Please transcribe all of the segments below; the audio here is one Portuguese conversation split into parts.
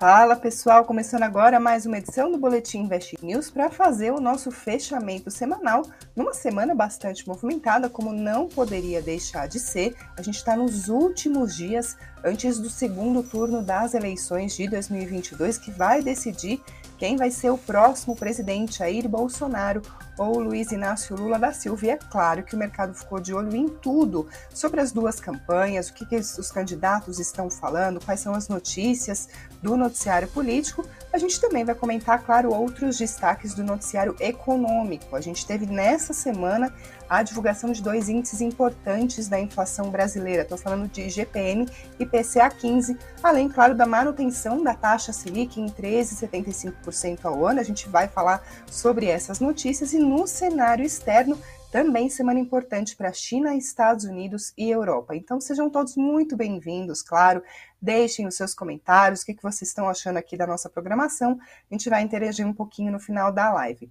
Fala pessoal, começando agora mais uma edição do Boletim Invest News para fazer o nosso fechamento semanal numa semana bastante movimentada, como não poderia deixar de ser. A gente está nos últimos dias antes do segundo turno das eleições de 2022, que vai decidir quem vai ser o próximo presidente, Jair Bolsonaro ou Luiz Inácio Lula da Silva. E é claro que o mercado ficou de olho em tudo sobre as duas campanhas, o que os candidatos estão falando, quais são as notícias do noticiário político. A gente também vai comentar, claro, outros destaques do noticiário econômico. A gente teve nessa semana a divulgação de dois índices importantes da inflação brasileira. Estou falando de IGP-M e IPCA-15, além, claro, da manutenção da taxa Selic em 13,75% ao ano. A gente vai falar sobre essas notícias. E no cenário externo, também semana importante para a China, Estados Unidos e Europa. Então sejam todos muito bem-vindos, claro. Deixem os seus comentários, o que vocês estão achando aqui da nossa programação. A gente vai interagir um pouquinho no final da live.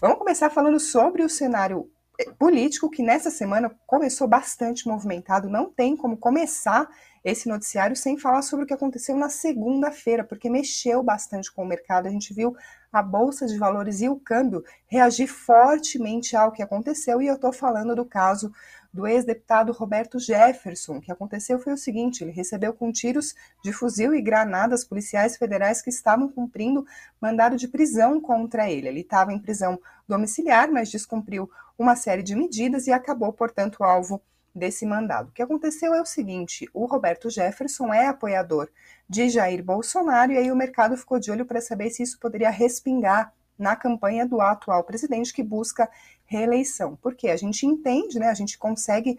Vamos começar falando sobre o cenário político, que nessa semana começou bastante movimentado. Não tem como começar esse noticiário sem falar sobre o que aconteceu na segunda-feira, porque mexeu bastante com o mercado. A gente viu a Bolsa de Valores e o câmbio reagir fortemente ao que aconteceu, e eu estou falando do caso do ex-deputado Roberto Jefferson. O que aconteceu foi o seguinte: ele recebeu com tiros de fuzil e granadas policiais federais que estavam cumprindo mandado de prisão contra ele. Ele estava em prisão domiciliar, mas descumpriu uma série de medidas e acabou, portanto, alvo desse mandado. O que aconteceu é o seguinte: o Roberto Jefferson é apoiador de Jair Bolsonaro, e aí o mercado ficou de olho para saber se isso poderia respingar na campanha do atual presidente, que busca reeleição. Porque a gente entende, né? A gente consegue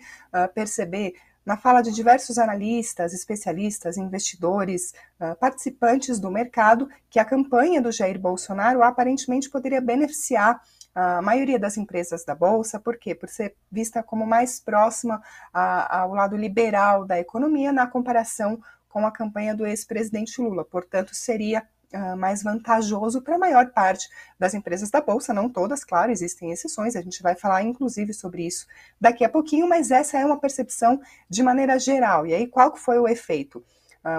perceber na fala de diversos analistas, especialistas, investidores, participantes do mercado, que a campanha do Jair Bolsonaro aparentemente poderia beneficiar a maioria das empresas da Bolsa. Por quê? Por ser vista como mais próxima ao lado liberal da economia na comparação com a campanha do ex-presidente Lula. Portanto, seria mais vantajoso para a maior parte das empresas da Bolsa, não todas, claro, existem exceções, a gente vai falar inclusive sobre isso daqui a pouquinho, mas essa é uma percepção de maneira geral. E aí, qual que foi o efeito?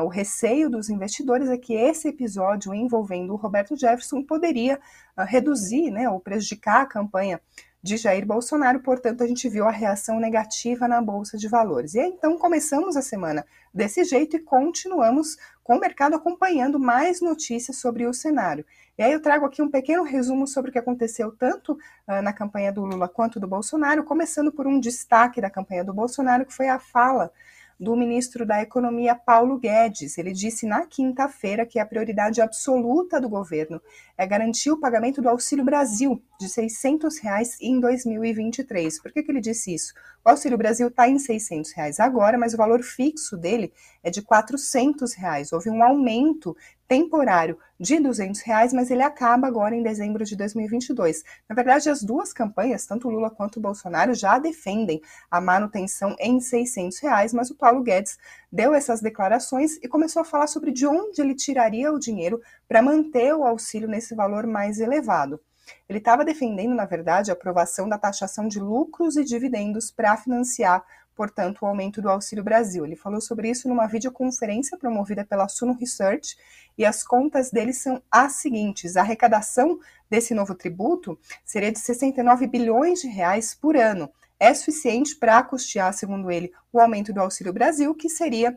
O receio dos investidores é que esse episódio envolvendo o Roberto Jefferson poderia reduzir, né, ou prejudicar a campanha de Jair Bolsonaro. Portanto, a gente viu a reação negativa na Bolsa de Valores. E aí, então, começamos a semana desse jeito e continuamos com o mercado acompanhando mais notícias sobre o cenário. E aí eu trago aqui um pequeno resumo sobre o que aconteceu tanto na campanha do Lula quanto do Bolsonaro, começando por um destaque da campanha do Bolsonaro, que foi a fala do ministro da Economia, Paulo Guedes. Ele disse na quinta-feira que a prioridade absoluta do governo é garantir o pagamento do Auxílio Brasil de R$ 600 reais em 2023. Por que ele disse isso? O Auxílio Brasil está em R$ 600 reais agora, mas o valor fixo dele é de R$ 400 reais. Houve um aumento temporário de R$ 200 reais, mas ele acaba agora em dezembro de 2022. Na verdade, as duas campanhas, tanto Lula quanto Bolsonaro, já defendem a manutenção em R$ 600 reais, mas o Paulo Guedes deu essas declarações e começou a falar sobre de onde ele tiraria o dinheiro para manter o auxílio nesse valor mais elevado. Ele estava defendendo, na verdade, a aprovação da taxação de lucros e dividendos para financiar, portanto, o aumento do Auxílio Brasil. Ele falou sobre isso numa videoconferência promovida pela Suno Research, e as contas dele são as seguintes: a arrecadação desse novo tributo seria de 69 bilhões de reais por ano. É suficiente para custear, segundo ele, o aumento do Auxílio Brasil, que seria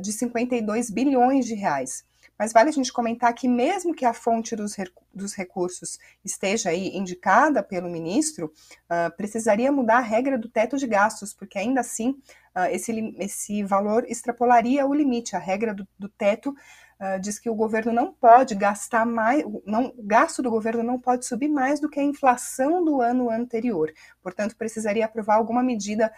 de 52 bilhões de reais. Mas vale a gente comentar que, mesmo que a fonte dos recursos esteja aí indicada pelo ministro, precisaria mudar a regra do teto de gastos, porque ainda assim esse valor extrapolaria o limite. A regra do teto diz que o governo não pode gastar mais, o gasto do governo não pode subir mais do que a inflação do ano anterior. Portanto, precisaria aprovar alguma medida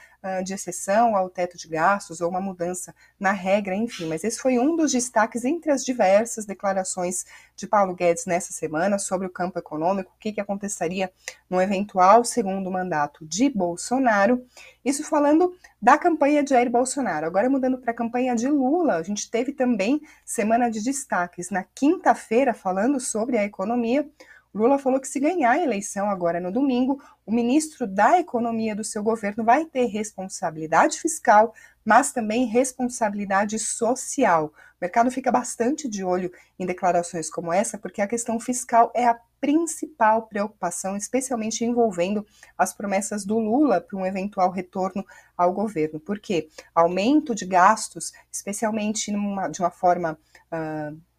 de exceção ao teto de gastos ou uma mudança na regra, enfim. Mas esse foi um dos destaques entre as diversas declarações de Paulo Guedes nessa semana sobre o campo econômico, o que aconteceria no eventual segundo mandato de Bolsonaro. Isso falando da campanha de Jair Bolsonaro. Agora, mudando para a campanha de Lula, a gente teve também semana de destaques. Na quinta-feira, falando sobre a economia, Lula falou que se ganhar a eleição agora no domingo, o ministro da Economia do seu governo vai ter responsabilidade fiscal, mas também responsabilidade social. O mercado fica bastante de olho em declarações como essa, porque a questão fiscal é a principal preocupação, especialmente envolvendo as promessas do Lula para um eventual retorno ao governo. Por quê? Aumento de gastos, especialmente de uma forma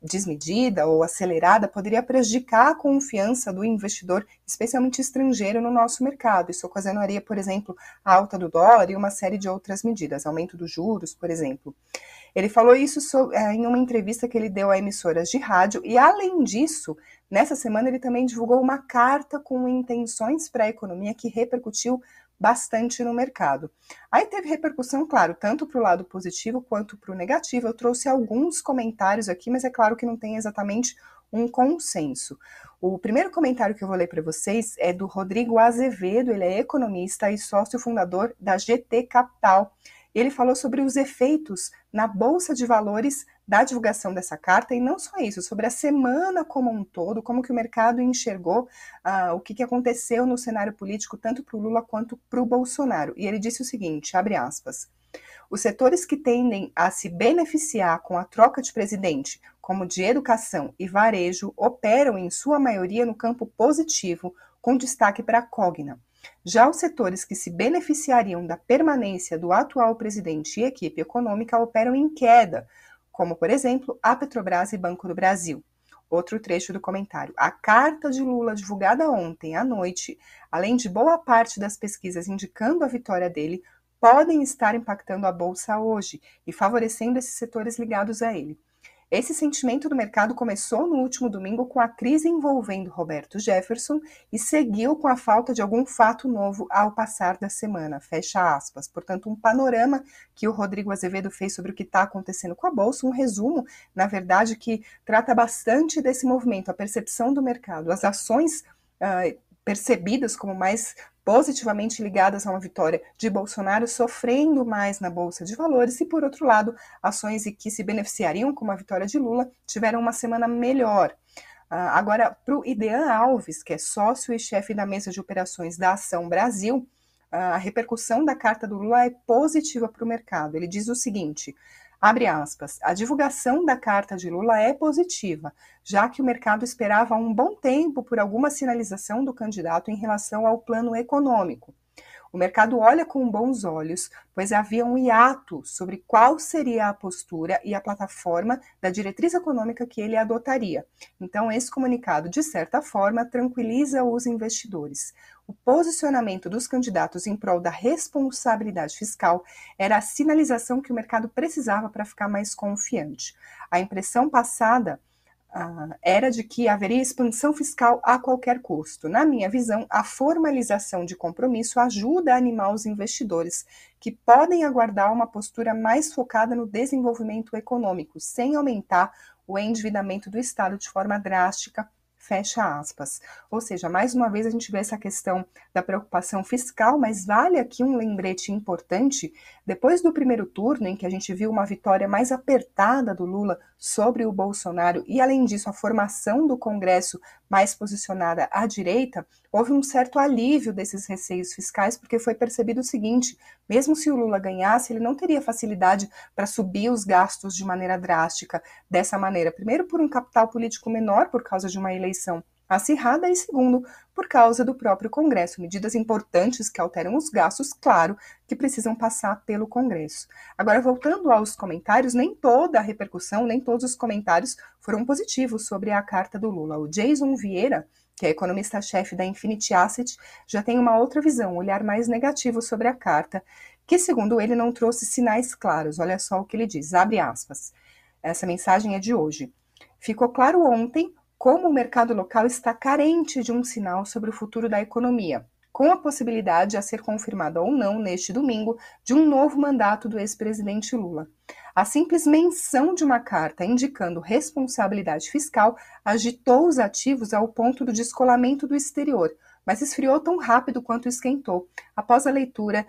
desmedida ou acelerada, poderia prejudicar a confiança do investidor, especialmente estrangeiro, no nosso mercado. Isso ocasionaria, por exemplo, a alta do dólar e uma série de outras medidas, aumento dos juros, por exemplo. Ele falou isso em uma entrevista que ele deu a emissoras de rádio e, além disso, nessa semana ele também divulgou uma carta com intenções para a economia que repercutiu bastante no mercado. Aí teve repercussão, claro, tanto para o lado positivo quanto para o negativo. Eu trouxe alguns comentários aqui, mas é claro que não tem exatamente um consenso. O primeiro comentário que eu vou ler para vocês é do Rodrigo Azevedo, ele é economista e sócio fundador da GT Capital. Ele falou sobre os efeitos na Bolsa de Valores da divulgação dessa carta, e não só isso, sobre a semana como um todo, como que o mercado enxergou o que aconteceu no cenário político, tanto para o Lula quanto para o Bolsonaro. E ele disse o seguinte, abre aspas, os setores que tendem a se beneficiar com a troca de presidente, como de educação e varejo, operam em sua maioria no campo positivo, com destaque para a Cogna. Já os setores que se beneficiariam da permanência do atual presidente e equipe econômica operam em queda, como, por exemplo, a Petrobras e Banco do Brasil. Outro trecho do comentário. A carta de Lula divulgada ontem à noite, além de boa parte das pesquisas indicando a vitória dele, podem estar impactando a Bolsa hoje e favorecendo esses setores ligados a ele. Esse sentimento do mercado começou no último domingo com a crise envolvendo Roberto Jefferson e seguiu com a falta de algum fato novo ao passar da semana, fecha aspas. Portanto, um panorama que o Rodrigo Azevedo fez sobre o que está acontecendo com a Bolsa, um resumo, na verdade, que trata bastante desse movimento, a percepção do mercado, as ações percebidas como mais positivamente ligadas a uma vitória de Bolsonaro, sofrendo mais na Bolsa de Valores, e por outro lado, ações que se beneficiariam com a vitória de Lula tiveram uma semana melhor. Agora, para o Idean Alves, que é sócio e chefe da mesa de operações da Ação Brasil, a repercussão da carta do Lula é positiva para o mercado. Ele diz o seguinte, abre aspas, a divulgação da carta de Lula é positiva, já que o mercado esperava há um bom tempo por alguma sinalização do candidato em relação ao plano econômico. O mercado olha com bons olhos, pois havia um hiato sobre qual seria a postura e a plataforma da diretriz econômica que ele adotaria. Então, esse comunicado, de certa forma, tranquiliza os investidores. O posicionamento dos candidatos em prol da responsabilidade fiscal era a sinalização que o mercado precisava para ficar mais confiante. A impressão passada era de que haveria expansão fiscal a qualquer custo. Na minha visão, a formalização de compromisso ajuda a animar os investidores, que podem aguardar uma postura mais focada no desenvolvimento econômico, sem aumentar o endividamento do Estado de forma drástica, fecha aspas. Ou seja, mais uma vez a gente vê essa questão da preocupação fiscal, mas vale aqui um lembrete importante. Depois do primeiro turno, em que a gente viu uma vitória mais apertada do Lula sobre o Bolsonaro e, além disso, a formação do Congresso mais posicionada à direita, houve um certo alívio desses receios fiscais, porque foi percebido o seguinte, mesmo se o Lula ganhasse, ele não teria facilidade para subir os gastos de maneira drástica dessa maneira. Primeiro, por um capital político menor, por causa de uma eleição acirrada, e segundo, por causa do próprio Congresso, medidas importantes que alteram os gastos, claro, que precisam passar pelo Congresso. Agora, voltando aos comentários, nem toda a repercussão, nem todos os comentários foram positivos sobre a carta do Lula. O Jason Vieira, que é economista-chefe da Infinity Asset, já tem uma outra visão, um olhar mais negativo sobre a carta, que, segundo ele, não trouxe sinais claros. Olha só o que ele diz, abre aspas. Essa mensagem é de hoje. Ficou claro ontem como o mercado local está carente de um sinal sobre o futuro da economia, com a possibilidade, a ser confirmada ou não neste domingo, de um novo mandato do ex-presidente Lula. A simples menção de uma carta indicando responsabilidade fiscal agitou os ativos ao ponto do descolamento do exterior, mas esfriou tão rápido quanto esquentou, após a leitura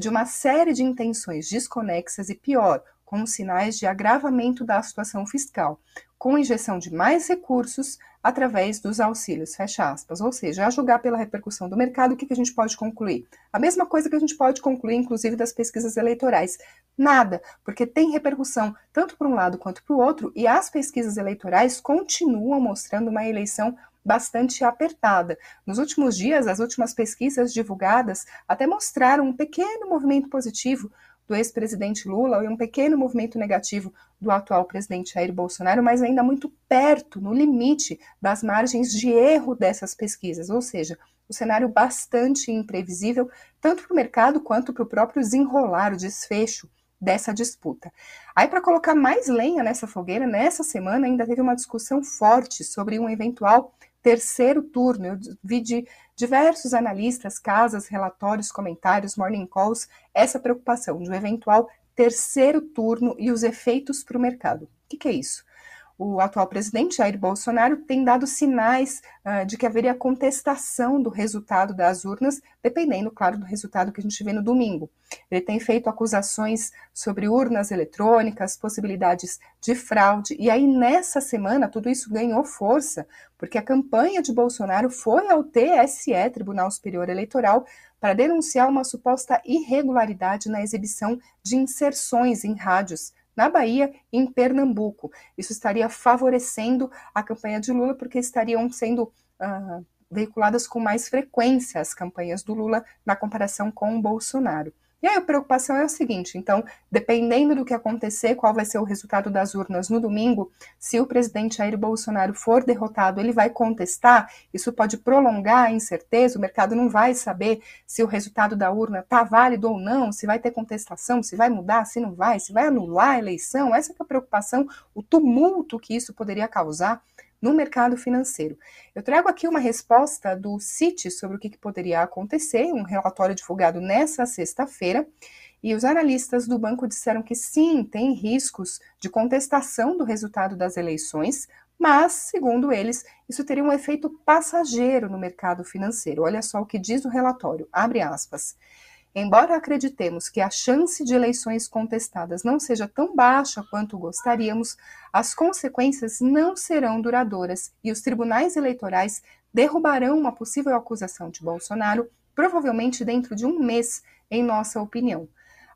de uma série de intenções desconexas e, pior, com sinais de agravamento da situação fiscal, com injeção de mais recursos através dos auxílios, fecha aspas. Ou seja, a julgar pela repercussão do mercado, o que a gente pode concluir? A mesma coisa que a gente pode concluir, inclusive, das pesquisas eleitorais. Nada, porque tem repercussão tanto para um lado quanto para o outro, e as pesquisas eleitorais continuam mostrando uma eleição bastante apertada. Nos últimos dias, as últimas pesquisas divulgadas até mostraram um pequeno movimento positivo do ex-presidente Lula e um pequeno movimento negativo do atual presidente Jair Bolsonaro, mas ainda muito perto, no limite das margens de erro dessas pesquisas, ou seja, um cenário bastante imprevisível, tanto para o mercado quanto para o próprio desenrolar, o desfecho dessa disputa. Aí, para colocar mais lenha nessa fogueira, nessa semana ainda teve uma discussão forte sobre um eventual terceiro turno. Eu vi de diversos analistas, casas, relatórios, comentários, morning calls, essa preocupação de um eventual terceiro turno e os efeitos para o mercado. O que é isso? O atual presidente Jair Bolsonaro tem dado sinais de que haveria contestação do resultado das urnas, dependendo, claro, do resultado que a gente vê no domingo. Ele tem feito acusações sobre urnas eletrônicas, possibilidades de fraude, e aí nessa semana tudo isso ganhou força, porque a campanha de Bolsonaro foi ao TSE, Tribunal Superior Eleitoral, para denunciar uma suposta irregularidade na exibição de inserções em rádios na Bahia e em Pernambuco. Isso estaria favorecendo a campanha de Lula, porque estariam sendo veiculadas com mais frequência as campanhas do Lula na comparação com o Bolsonaro. E aí a preocupação é o seguinte, então, dependendo do que acontecer, qual vai ser o resultado das urnas no domingo, se o presidente Jair Bolsonaro for derrotado, ele vai contestar, isso pode prolongar a incerteza, o mercado não vai saber se o resultado da urna está válido ou não, se vai ter contestação, se vai mudar, se não vai, se vai anular a eleição, essa é a preocupação, o tumulto que isso poderia causar no mercado financeiro. Eu trago aqui uma resposta do Citi sobre o que poderia acontecer, um relatório divulgado nessa sexta-feira, e os analistas do banco disseram que sim, tem riscos de contestação do resultado das eleições, mas, segundo eles, isso teria um efeito passageiro no mercado financeiro. Olha só o que diz o relatório, abre aspas. Embora acreditemos que a chance de eleições contestadas não seja tão baixa quanto gostaríamos, as consequências não serão duradouras e os tribunais eleitorais derrubarão uma possível acusação de Bolsonaro, provavelmente dentro de um mês, em nossa opinião.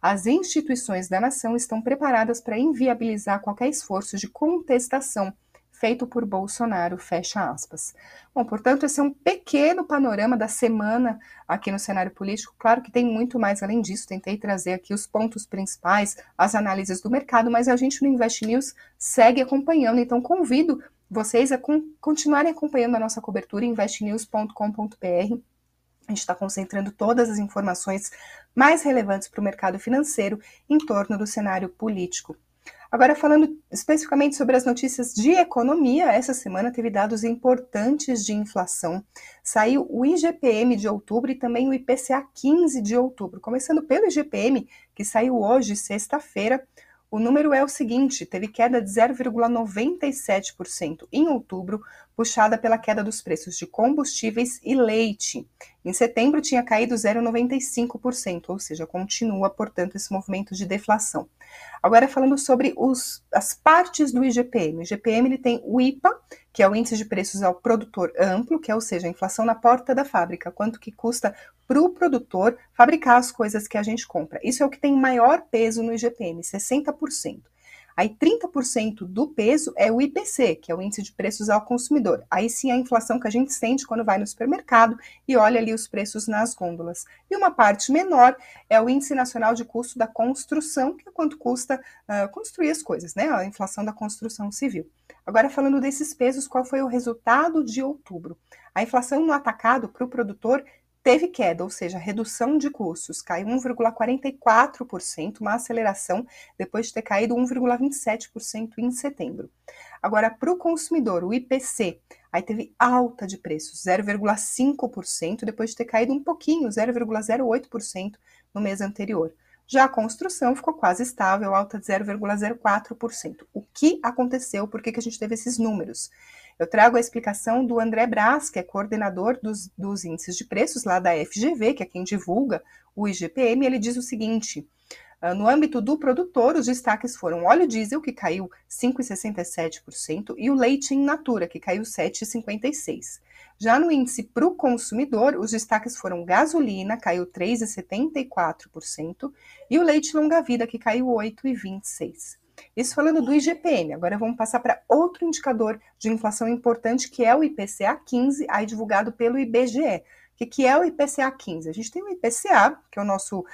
As instituições da nação estão preparadas para inviabilizar qualquer esforço de contestação feito por Bolsonaro, fecha aspas. Bom, portanto, esse é um pequeno panorama da semana aqui no cenário político. Claro que tem muito mais além disso, tentei trazer aqui os pontos principais, as análises do mercado, mas a gente no Invest News segue acompanhando, então convido vocês a continuarem acompanhando a nossa cobertura em investnews.com.br. A gente está concentrando todas as informações mais relevantes para o mercado financeiro em torno do cenário político. Agora, falando especificamente sobre as notícias de economia, essa semana teve dados importantes de inflação. Saiu o IGP-M de outubro e também o IPCA-15 de outubro. Começando pelo IGP-M, que saiu hoje, sexta-feira, o número é o seguinte, teve queda de 0,97% em outubro, puxada pela queda dos preços de combustíveis e leite. Em setembro tinha caído 0,95%, ou seja, continua, portanto, esse movimento de deflação. Agora, falando sobre as partes do IGPM. O IGPM ele tem o IPA, que é o Índice de Preços ao Produtor Amplo, que é, ou seja, a inflação na porta da fábrica, quanto que custa para o produtor fabricar as coisas que a gente compra. Isso é o que tem maior peso no IGPM, 60%. Aí 30% do peso é o IPC, que é o Índice de Preços ao Consumidor. Aí sim é a inflação que a gente sente quando vai no supermercado e olha ali os preços nas gôndolas. E uma parte menor é o Índice Nacional de Custo da Construção, que é quanto custa construir as coisas, né? A inflação da construção civil. Agora falando desses pesos, qual foi o resultado de outubro? A inflação no atacado para o produtor teve queda, ou seja, redução de custos, caiu 1,44%, uma aceleração depois de ter caído 1,27% em setembro. Agora, para o consumidor, o IPC, aí teve alta de preços, 0,5%, depois de ter caído um pouquinho, 0,08% no mês anterior. Já a construção ficou quase estável, alta de 0,04%. O que aconteceu? Por que a gente teve esses números? Eu trago a explicação do André Brás, que é coordenador dos índices de preços lá da FGV, que é quem divulga o IGPM, ele diz o seguinte, No âmbito do produtor, os destaques foram óleo diesel, que caiu 5,67%, e o leite in natura, que caiu 7,56%. Já no índice para o consumidor, os destaques foram gasolina, caiu 3,74%, e o leite longa-vida, que caiu 8,26%. Isso falando do IGP-M. Agora vamos passar para outro indicador de inflação importante, que é o IPCA-15, aí divulgado pelo IBGE. O que é o IPCA-15? A gente tem o IPCA, que é o nosso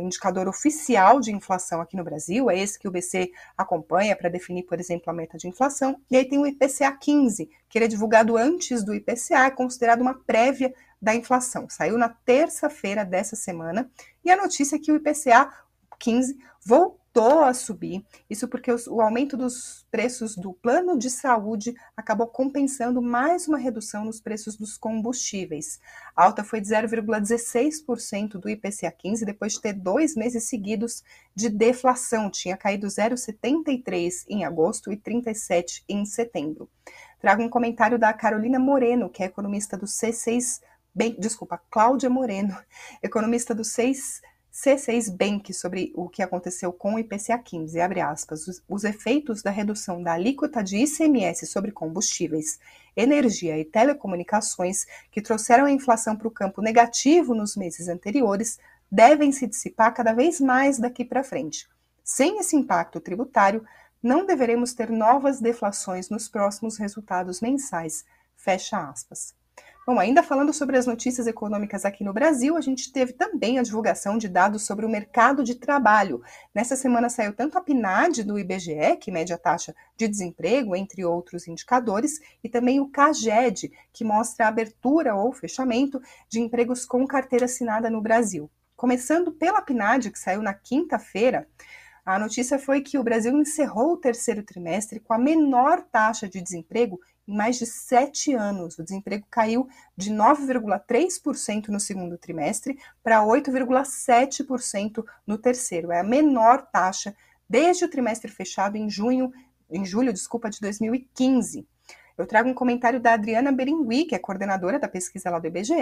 indicador oficial de inflação aqui no Brasil, é esse que o BC acompanha para definir, por exemplo, a meta de inflação. E aí tem o IPCA-15, que ele é divulgado antes do IPCA, é considerado uma prévia da inflação. Saiu na terça-feira dessa semana, e a notícia é que o IPCA-15 voltou a subir, isso porque o aumento dos preços do plano de saúde acabou compensando mais uma redução nos preços dos combustíveis. A alta foi de 0,16% do IPCA-15, depois de ter 2 meses seguidos de deflação. Tinha caído 0,73% em agosto e 37% em setembro. Trago um comentário da Carolina Moreno, que é economista do Cláudia Moreno, economista do C6 Bank, sobre o que aconteceu com o IPCA-15, abre aspas, os efeitos da redução da alíquota de ICMS sobre combustíveis, energia e telecomunicações, que trouxeram a inflação para o campo negativo nos meses anteriores, devem se dissipar cada vez mais daqui para frente. Sem esse impacto tributário, não deveremos ter novas deflações nos próximos resultados mensais, fecha aspas. Bom, ainda falando sobre as notícias econômicas aqui no Brasil, a gente teve também a divulgação de dados sobre o mercado de trabalho. Nessa semana saiu tanto a PNAD do IBGE, que mede a taxa de desemprego, entre outros indicadores, e também o CAGED, que mostra a abertura ou fechamento de empregos com carteira assinada no Brasil. Começando pela PNAD, que saiu na quinta-feira, a notícia foi que o Brasil encerrou o terceiro trimestre com a menor taxa de desemprego em mais de 7 anos. O desemprego caiu de 9,3% no segundo trimestre para 8,7% no terceiro. É a menor taxa desde o trimestre fechado em julho, de 2015. Eu trago um comentário da Adriana Beringhi, que é coordenadora da pesquisa lá do IBGE,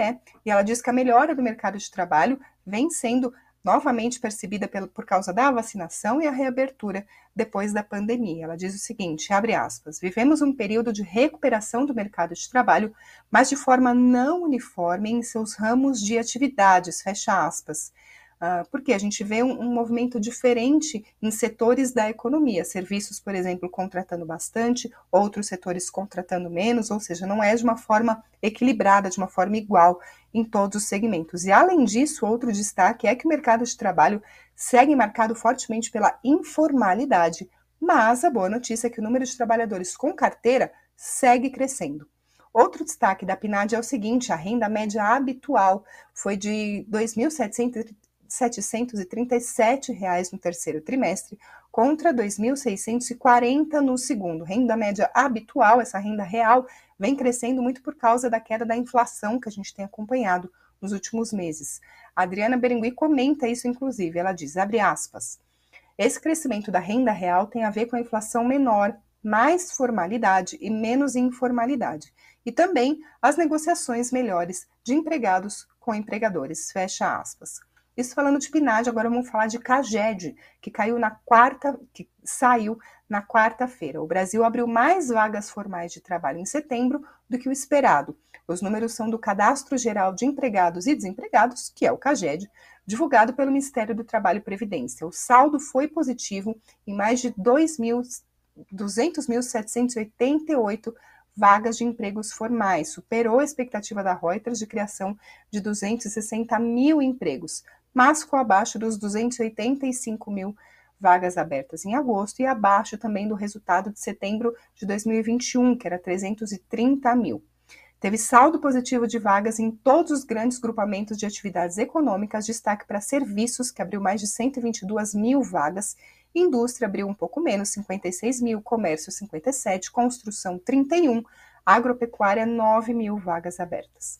e ela diz que a melhora do mercado de trabalho vem sendo novamente percebida por causa da vacinação e a reabertura depois da pandemia. Ela diz o seguinte, abre aspas, vivemos um período de recuperação do mercado de trabalho, mas de forma não uniforme em seus ramos de atividades, fecha aspas. Porque a gente vê um movimento diferente em setores da economia, serviços, por exemplo, contratando bastante, outros setores contratando menos, ou seja, não é de uma forma equilibrada, de uma forma igual em todos os segmentos. E além disso, outro destaque é que o mercado de trabalho segue marcado fortemente pela informalidade, mas a boa notícia é que o número de trabalhadores com carteira segue crescendo. Outro destaque da PNAD é o seguinte, a renda média habitual foi de 2.737 reais no terceiro trimestre, contra 2.640 no segundo. Renda média habitual, essa renda real, vem crescendo muito por causa da queda da inflação que a gente tem acompanhado nos últimos meses. A Adriana Beringui comenta isso, inclusive. Ela diz, abre aspas, esse crescimento da renda real tem a ver com a inflação menor, mais formalidade e menos informalidade. E também as negociações melhores de empregados com empregadores, fecha aspas. Isso falando de PNAD, agora vamos falar de CAGED, que saiu na quarta-feira. O Brasil abriu mais vagas formais de trabalho em setembro do que o esperado. Os números são do Cadastro Geral de Empregados e Desempregados, que é o CAGED, divulgado pelo Ministério do Trabalho e Previdência. O saldo foi positivo em mais de 200.788 vagas de empregos formais. Superou a expectativa da Reuters de criação de 260 mil empregos, mas ficou abaixo dos 285 mil vagas abertas em agosto e abaixo também do resultado de setembro de 2021, que era 330 mil. Teve saldo positivo de vagas em todos os grandes grupamentos de atividades econômicas, destaque para serviços, que abriu mais de 122 mil vagas, indústria abriu um pouco menos, 56 mil, comércio 57, construção 31, agropecuária 9 mil vagas abertas.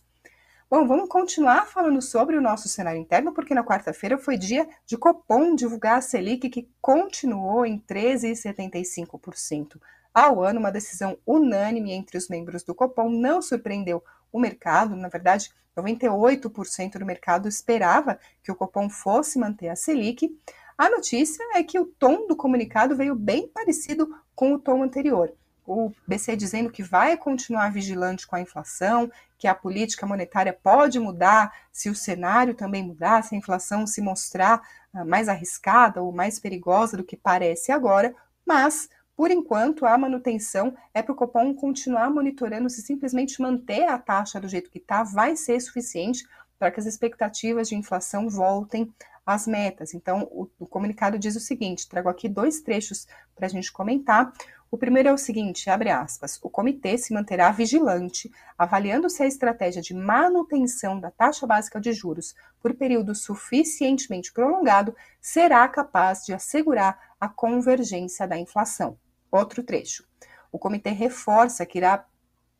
Bom, vamos continuar falando sobre o nosso cenário interno, porque na quarta-feira foi dia de Copom divulgar a Selic, que continuou em 13,75% ao ano. Uma decisão unânime entre os membros do Copom não surpreendeu o mercado. Na verdade, 98% do mercado esperava que o Copom fosse manter a Selic. A notícia é que o tom do comunicado veio bem parecido com o tom anterior. O BC dizendo que vai continuar vigilante com a inflação, que a política monetária pode mudar se o cenário também mudar, se a inflação se mostrar mais arriscada ou mais perigosa do que parece agora, mas, por enquanto, a manutenção é para o Copom continuar monitorando se simplesmente manter a taxa do jeito que está vai ser suficiente para que as expectativas de inflação voltem as metas. Então, o comunicado diz o seguinte, trago aqui dois trechos para a gente comentar. O primeiro é o seguinte, abre aspas, o comitê se manterá vigilante, avaliando se a estratégia de manutenção da taxa básica de juros por período suficientemente prolongado será capaz de assegurar a convergência da inflação. Outro trecho, o comitê reforça que irá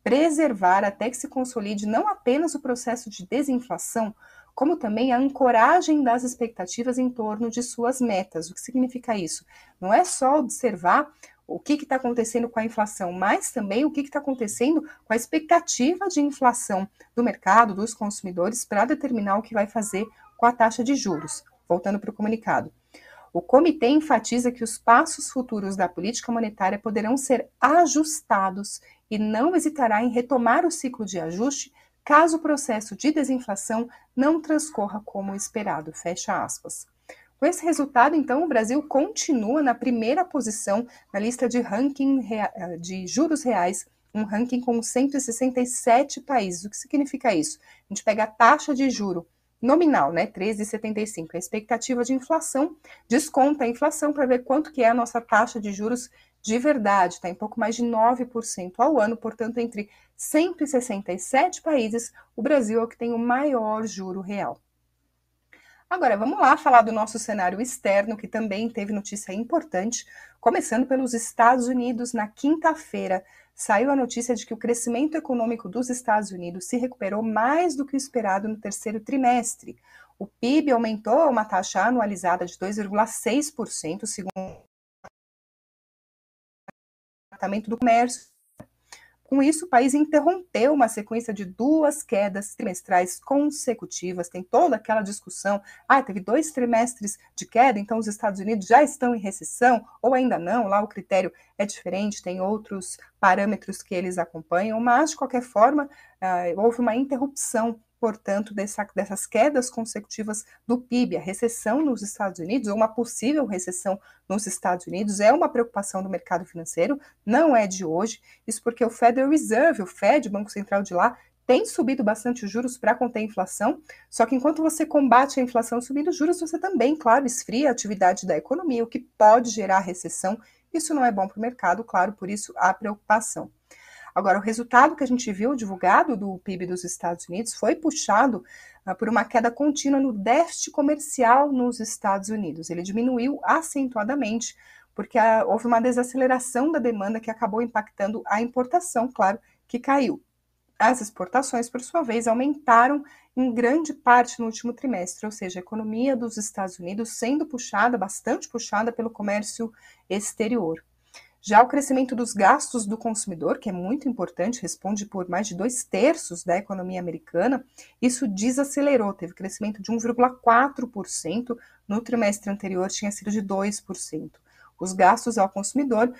preservar até que se consolide não apenas o processo de desinflação, como também a ancoragem das expectativas em torno de suas metas. O que significa isso? Não é só observar o que está acontecendo com a inflação, mas também o que está acontecendo com a expectativa de inflação do mercado, dos consumidores, para determinar o que vai fazer com a taxa de juros. Voltando para o comunicado. O comitê enfatiza que os passos futuros da política monetária poderão ser ajustados e não hesitará em retomar o ciclo de ajuste caso o processo de desinflação não transcorra como esperado, fecha aspas. Com esse resultado, então, o Brasil continua na primeira posição na lista de ranking de juros reais, um ranking com 167 países. O que significa isso? A gente pega a taxa de juro nominal, né, 13,75, a expectativa de inflação, desconta a inflação para ver quanto que é a nossa taxa de juros de verdade, está em pouco mais de 9% ao ano, portanto, entre 167 países, o Brasil é o que tem o maior juro real. Agora, vamos lá falar do nosso cenário externo, que também teve notícia importante, começando pelos Estados Unidos. Na quinta-feira, saiu a notícia de que o crescimento econômico dos Estados Unidos se recuperou mais do que o esperado no terceiro trimestre. O PIB aumentou uma taxa anualizada de 2,6%, segundo do comércio. Com isso, o país interrompeu uma sequência de duas quedas trimestrais consecutivas. Tem toda aquela discussão, teve dois trimestres de queda, então os Estados Unidos já estão em recessão, ou ainda não, lá o critério é diferente, tem outros parâmetros que eles acompanham, mas de qualquer forma, houve uma interrupção, portanto, dessas quedas consecutivas do PIB. A recessão nos Estados Unidos, ou uma possível recessão nos Estados Unidos, é uma preocupação do mercado financeiro, não é de hoje, isso porque o Federal Reserve, o Fed, o Banco Central de lá, tem subido bastante os juros para conter a inflação, só que enquanto você combate a inflação subindo os juros, você também, claro, esfria a atividade da economia, o que pode gerar recessão. Isso não é bom para o mercado, claro, por isso há preocupação. Agora, o resultado que a gente viu divulgado do PIB dos Estados Unidos foi puxado por uma queda contínua no déficit comercial nos Estados Unidos. Ele diminuiu acentuadamente, porque houve uma desaceleração da demanda que acabou impactando a importação, claro, que caiu. As exportações, por sua vez, aumentaram em grande parte no último trimestre, ou seja, a economia dos Estados Unidos sendo puxada, bastante puxada pelo comércio exterior. Já o crescimento dos gastos do consumidor, que é muito importante, responde por mais de 2/3 da economia americana, isso desacelerou, teve crescimento de 1,4%, no trimestre anterior tinha sido de 2%. Os gastos ao consumidor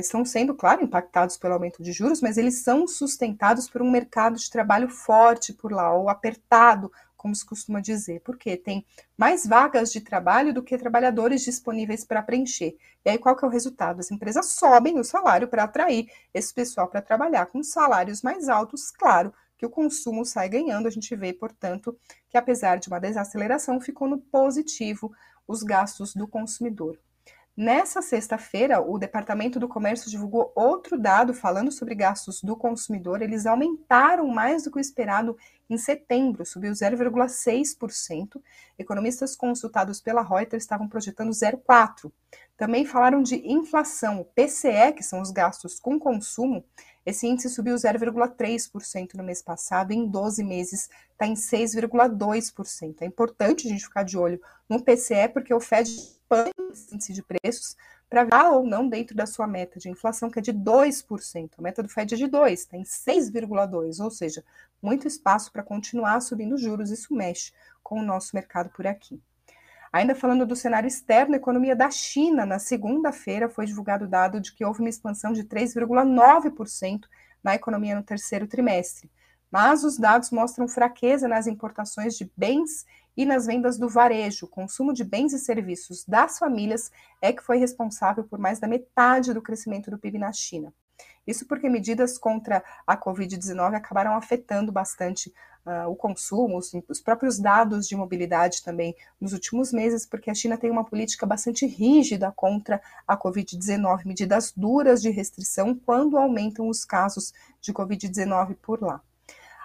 estão sendo, claro, impactados pelo aumento de juros, mas eles são sustentados por um mercado de trabalho forte por lá, ou apertado, como se costuma dizer, porque tem mais vagas de trabalho do que trabalhadores disponíveis para preencher. E aí qual que é o resultado? As empresas sobem o salário para atrair esse pessoal para trabalhar com salários mais altos, claro que o consumo sai ganhando, a gente vê, portanto, que apesar de uma desaceleração, ficou no positivo os gastos do consumidor. Nessa sexta-feira, o Departamento do Comércio divulgou outro dado falando sobre gastos do consumidor. Eles aumentaram mais do que o esperado em setembro, subiu 0,6%. Economistas consultados pela Reuters estavam projetando 0,4%. Também falaram de inflação, o PCE, que são os gastos com consumo. Esse índice subiu 0,3% no mês passado, em 12 meses está em 6,2%. É importante a gente ficar de olho no PCE, porque o Fed expande esse índice de preços para ver ou não dentro da sua meta de inflação, que é de 2%. A meta do Fed é de 2%, está em 6,2%, ou seja, muito espaço para continuar subindo juros. Isso mexe com o nosso mercado por aqui. Ainda falando do cenário externo, a economia da China, na segunda-feira, foi divulgado o dado de que houve uma expansão de 3,9% na economia no terceiro trimestre. Mas os dados mostram fraqueza nas importações de bens e nas vendas do varejo. O consumo de bens e serviços das famílias é que foi responsável por mais da metade do crescimento do PIB na China. Isso porque medidas contra a Covid-19 acabaram afetando bastante o consumo, os próprios dados de mobilidade também nos últimos meses, porque a China tem uma política bastante rígida contra a Covid-19, medidas duras de restrição quando aumentam os casos de Covid-19 por lá.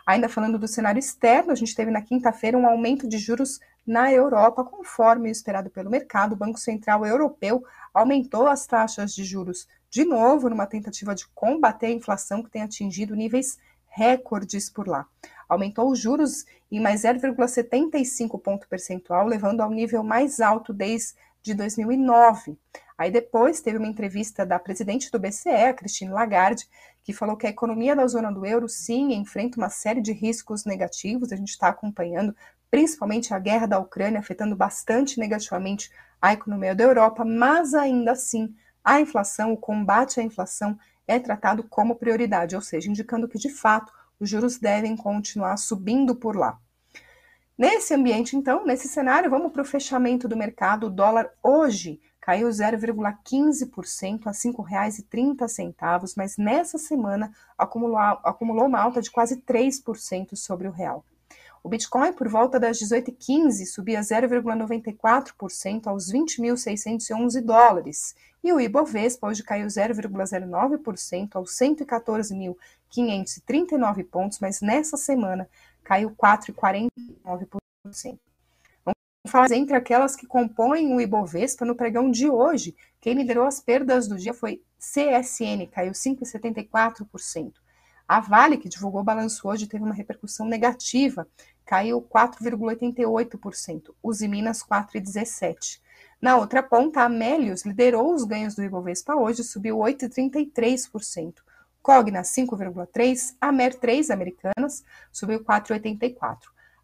Ainda falando do cenário externo, a gente teve na quinta-feira um aumento de juros na Europa, conforme esperado pelo mercado. O Banco Central Europeu aumentou as taxas de juros de novo, numa tentativa de combater a inflação que tem atingido níveis recordes por lá. Aumentou os juros em mais 0,75 ponto percentual, levando ao nível mais alto desde 2009. Aí depois teve uma entrevista da presidente do BCE, a Christine Lagarde, que falou que a economia da zona do euro, sim, enfrenta uma série de riscos negativos. A gente está acompanhando principalmente a guerra da Ucrânia, afetando bastante negativamente a economia da Europa, mas ainda assim a inflação, o combate à inflação é tratado como prioridade, ou seja, indicando que de fato os juros devem continuar subindo por lá. Nesse ambiente, então, nesse cenário, vamos para o fechamento do mercado. O dólar hoje caiu 0,15% a R$ 5,30, mas nessa semana acumulou uma alta de quase 3% sobre o real. O Bitcoin, por volta das 18h15, subia 0,94% aos 20.611 dólares. E o Ibovespa hoje caiu 0,09% aos 114.539 pontos, mas nessa semana caiu 4,49%. Vamos falar entre aquelas que compõem o Ibovespa no pregão de hoje. Quem liderou as perdas do dia foi CSN, caiu 5,74%. A Vale, que divulgou o balanço hoje, teve uma repercussão negativa, caiu 4,88%, Uzi Minas 4,17%. Na outra ponta, a Amélios liderou os ganhos do Ibovespa hoje, subiu 8,33%. Cogna 5,3%, a Amer 3 Americanas subiu 4,84%.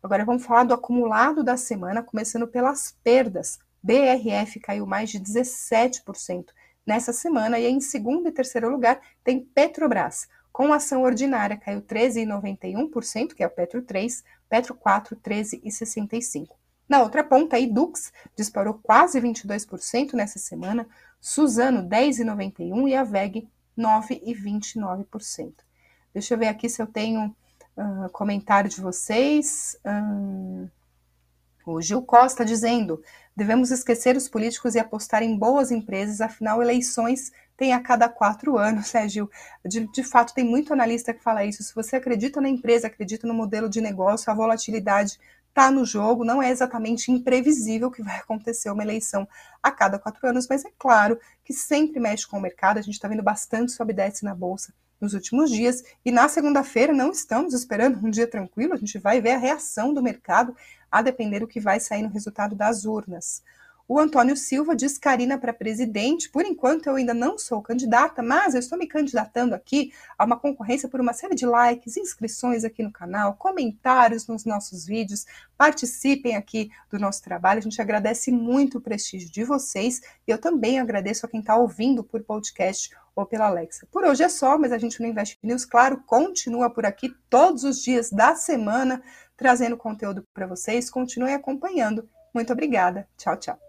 Agora vamos falar do acumulado da semana, começando pelas perdas. BRF caiu mais de 17% nessa semana e em segundo e terceiro lugar tem Petrobras. Com ação ordinária caiu 13,91%, que é o Petro 3, Petro 4, 13,65%. Na outra ponta, a Edux disparou quase 22% nessa semana, Suzano 10,91% e a WEG 9,29%. Deixa eu ver aqui se eu tenho comentário de vocês. O Gil Costa dizendo: devemos esquecer os políticos e apostar em boas empresas, afinal eleições tem a cada 4 anos, né, Gil? De fato, tem muito analista que fala isso. Se você acredita na empresa, acredita no modelo de negócio, a volatilidade está no jogo, não é exatamente imprevisível que vai acontecer uma eleição a cada 4 anos, mas é claro que sempre mexe com o mercado. A gente está vendo bastante sobe e desce na Bolsa nos últimos dias, e na segunda-feira não estamos esperando um dia tranquilo, a gente vai ver a reação do mercado a depender do que vai sair no resultado das urnas. O Antônio Silva diz: Karina para presidente, por enquanto eu ainda não sou candidata, mas eu estou me candidatando aqui a uma concorrência por uma série de likes, inscrições aqui no canal, comentários nos nossos vídeos, participem aqui do nosso trabalho, a gente agradece muito o prestígio de vocês e eu também agradeço a quem está ouvindo por podcast ou pela Alexa. Por hoje é só, mas a gente no Invest News, claro, continua por aqui todos os dias da semana, trazendo conteúdo para vocês, continuem acompanhando. Muito obrigada, tchau, tchau.